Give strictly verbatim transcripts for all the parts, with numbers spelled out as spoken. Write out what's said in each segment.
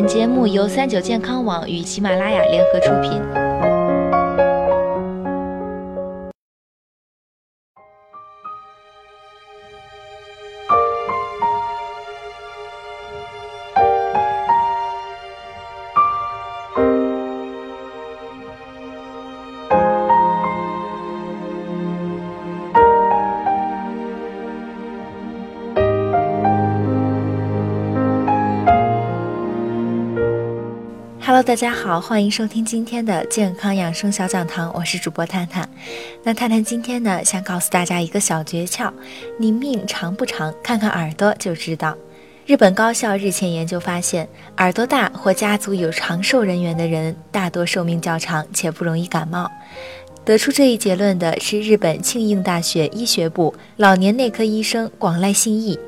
本节目由三九健康网与喜马拉雅联合出品。Hello， 大家好，欢迎收听今天的健康养生小讲堂，我是主播探探。那探探今天呢，想告诉大家一个小诀窍，你命长不长，看看耳朵就知道。日本高校日前研究发现，耳朵大或家族有长寿人员的人，大多寿命较长且不容易感冒。得出这一结论的是日本庆应大学医学部老年内科医生广濑信义。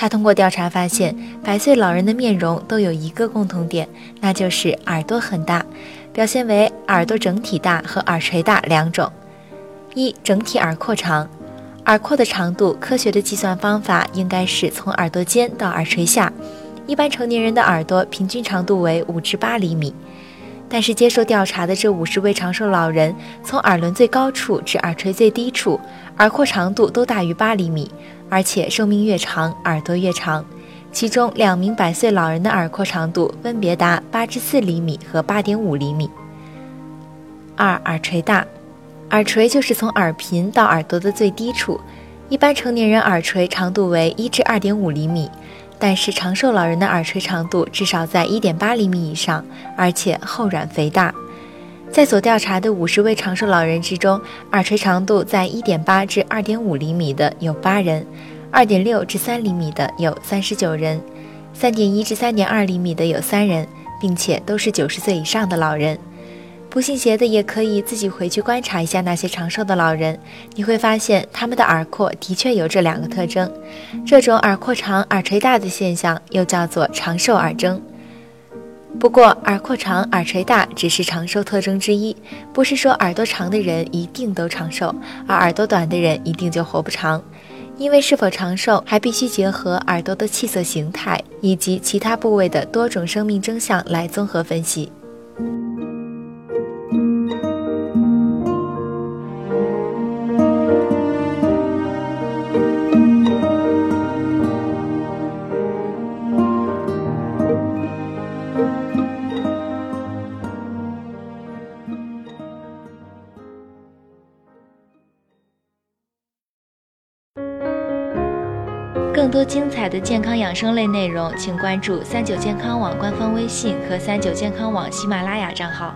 他通过调查发现，百岁老人的面容都有一个共同点，那就是耳朵很大，表现为耳朵整体大和耳垂大两种。一、整体耳廓长。耳廓的长度，科学的计算方法应该是从耳朵尖到耳垂下。一般成年人的耳朵平均长度为五至八厘米，但是接受调查的这五十位长寿老人，从耳轮最高处至耳垂最低处，耳廓长度都大于八厘米。而且寿命越长，耳朵越长。其中两名百岁老人的耳廓长度分别达八至四厘米和八点五厘米。二、耳垂大。耳垂就是从耳屏到耳朵的最低处。一般成年人耳垂长度为一至二点五厘米，但是长寿老人的耳垂长度至少在一点八厘米以上，而且厚软肥大。在所调查的五十位长寿老人之中，耳垂长度在 一点八 至 二点五 厘米的有八人， 二点六 至三厘米的有三十九人， 三点一 至 三点二 厘米的有三人，并且都是九十岁以上的老人。不信邪的也可以自己回去观察一下那些长寿的老人，你会发现他们的耳廓的确有这两个特征。这种耳廓长、耳垂大的现象又叫做长寿耳征。不过耳廓长、耳垂大只是长寿特征之一，不是说耳朵长的人一定都长寿，而耳朵短的人一定就活不长。因为是否长寿还必须结合耳朵的气色形态以及其他部位的多种生命征象来综合分析。更多精彩的健康养生类内容，请关注三九健康网官方微信和三九健康网喜马拉雅账号。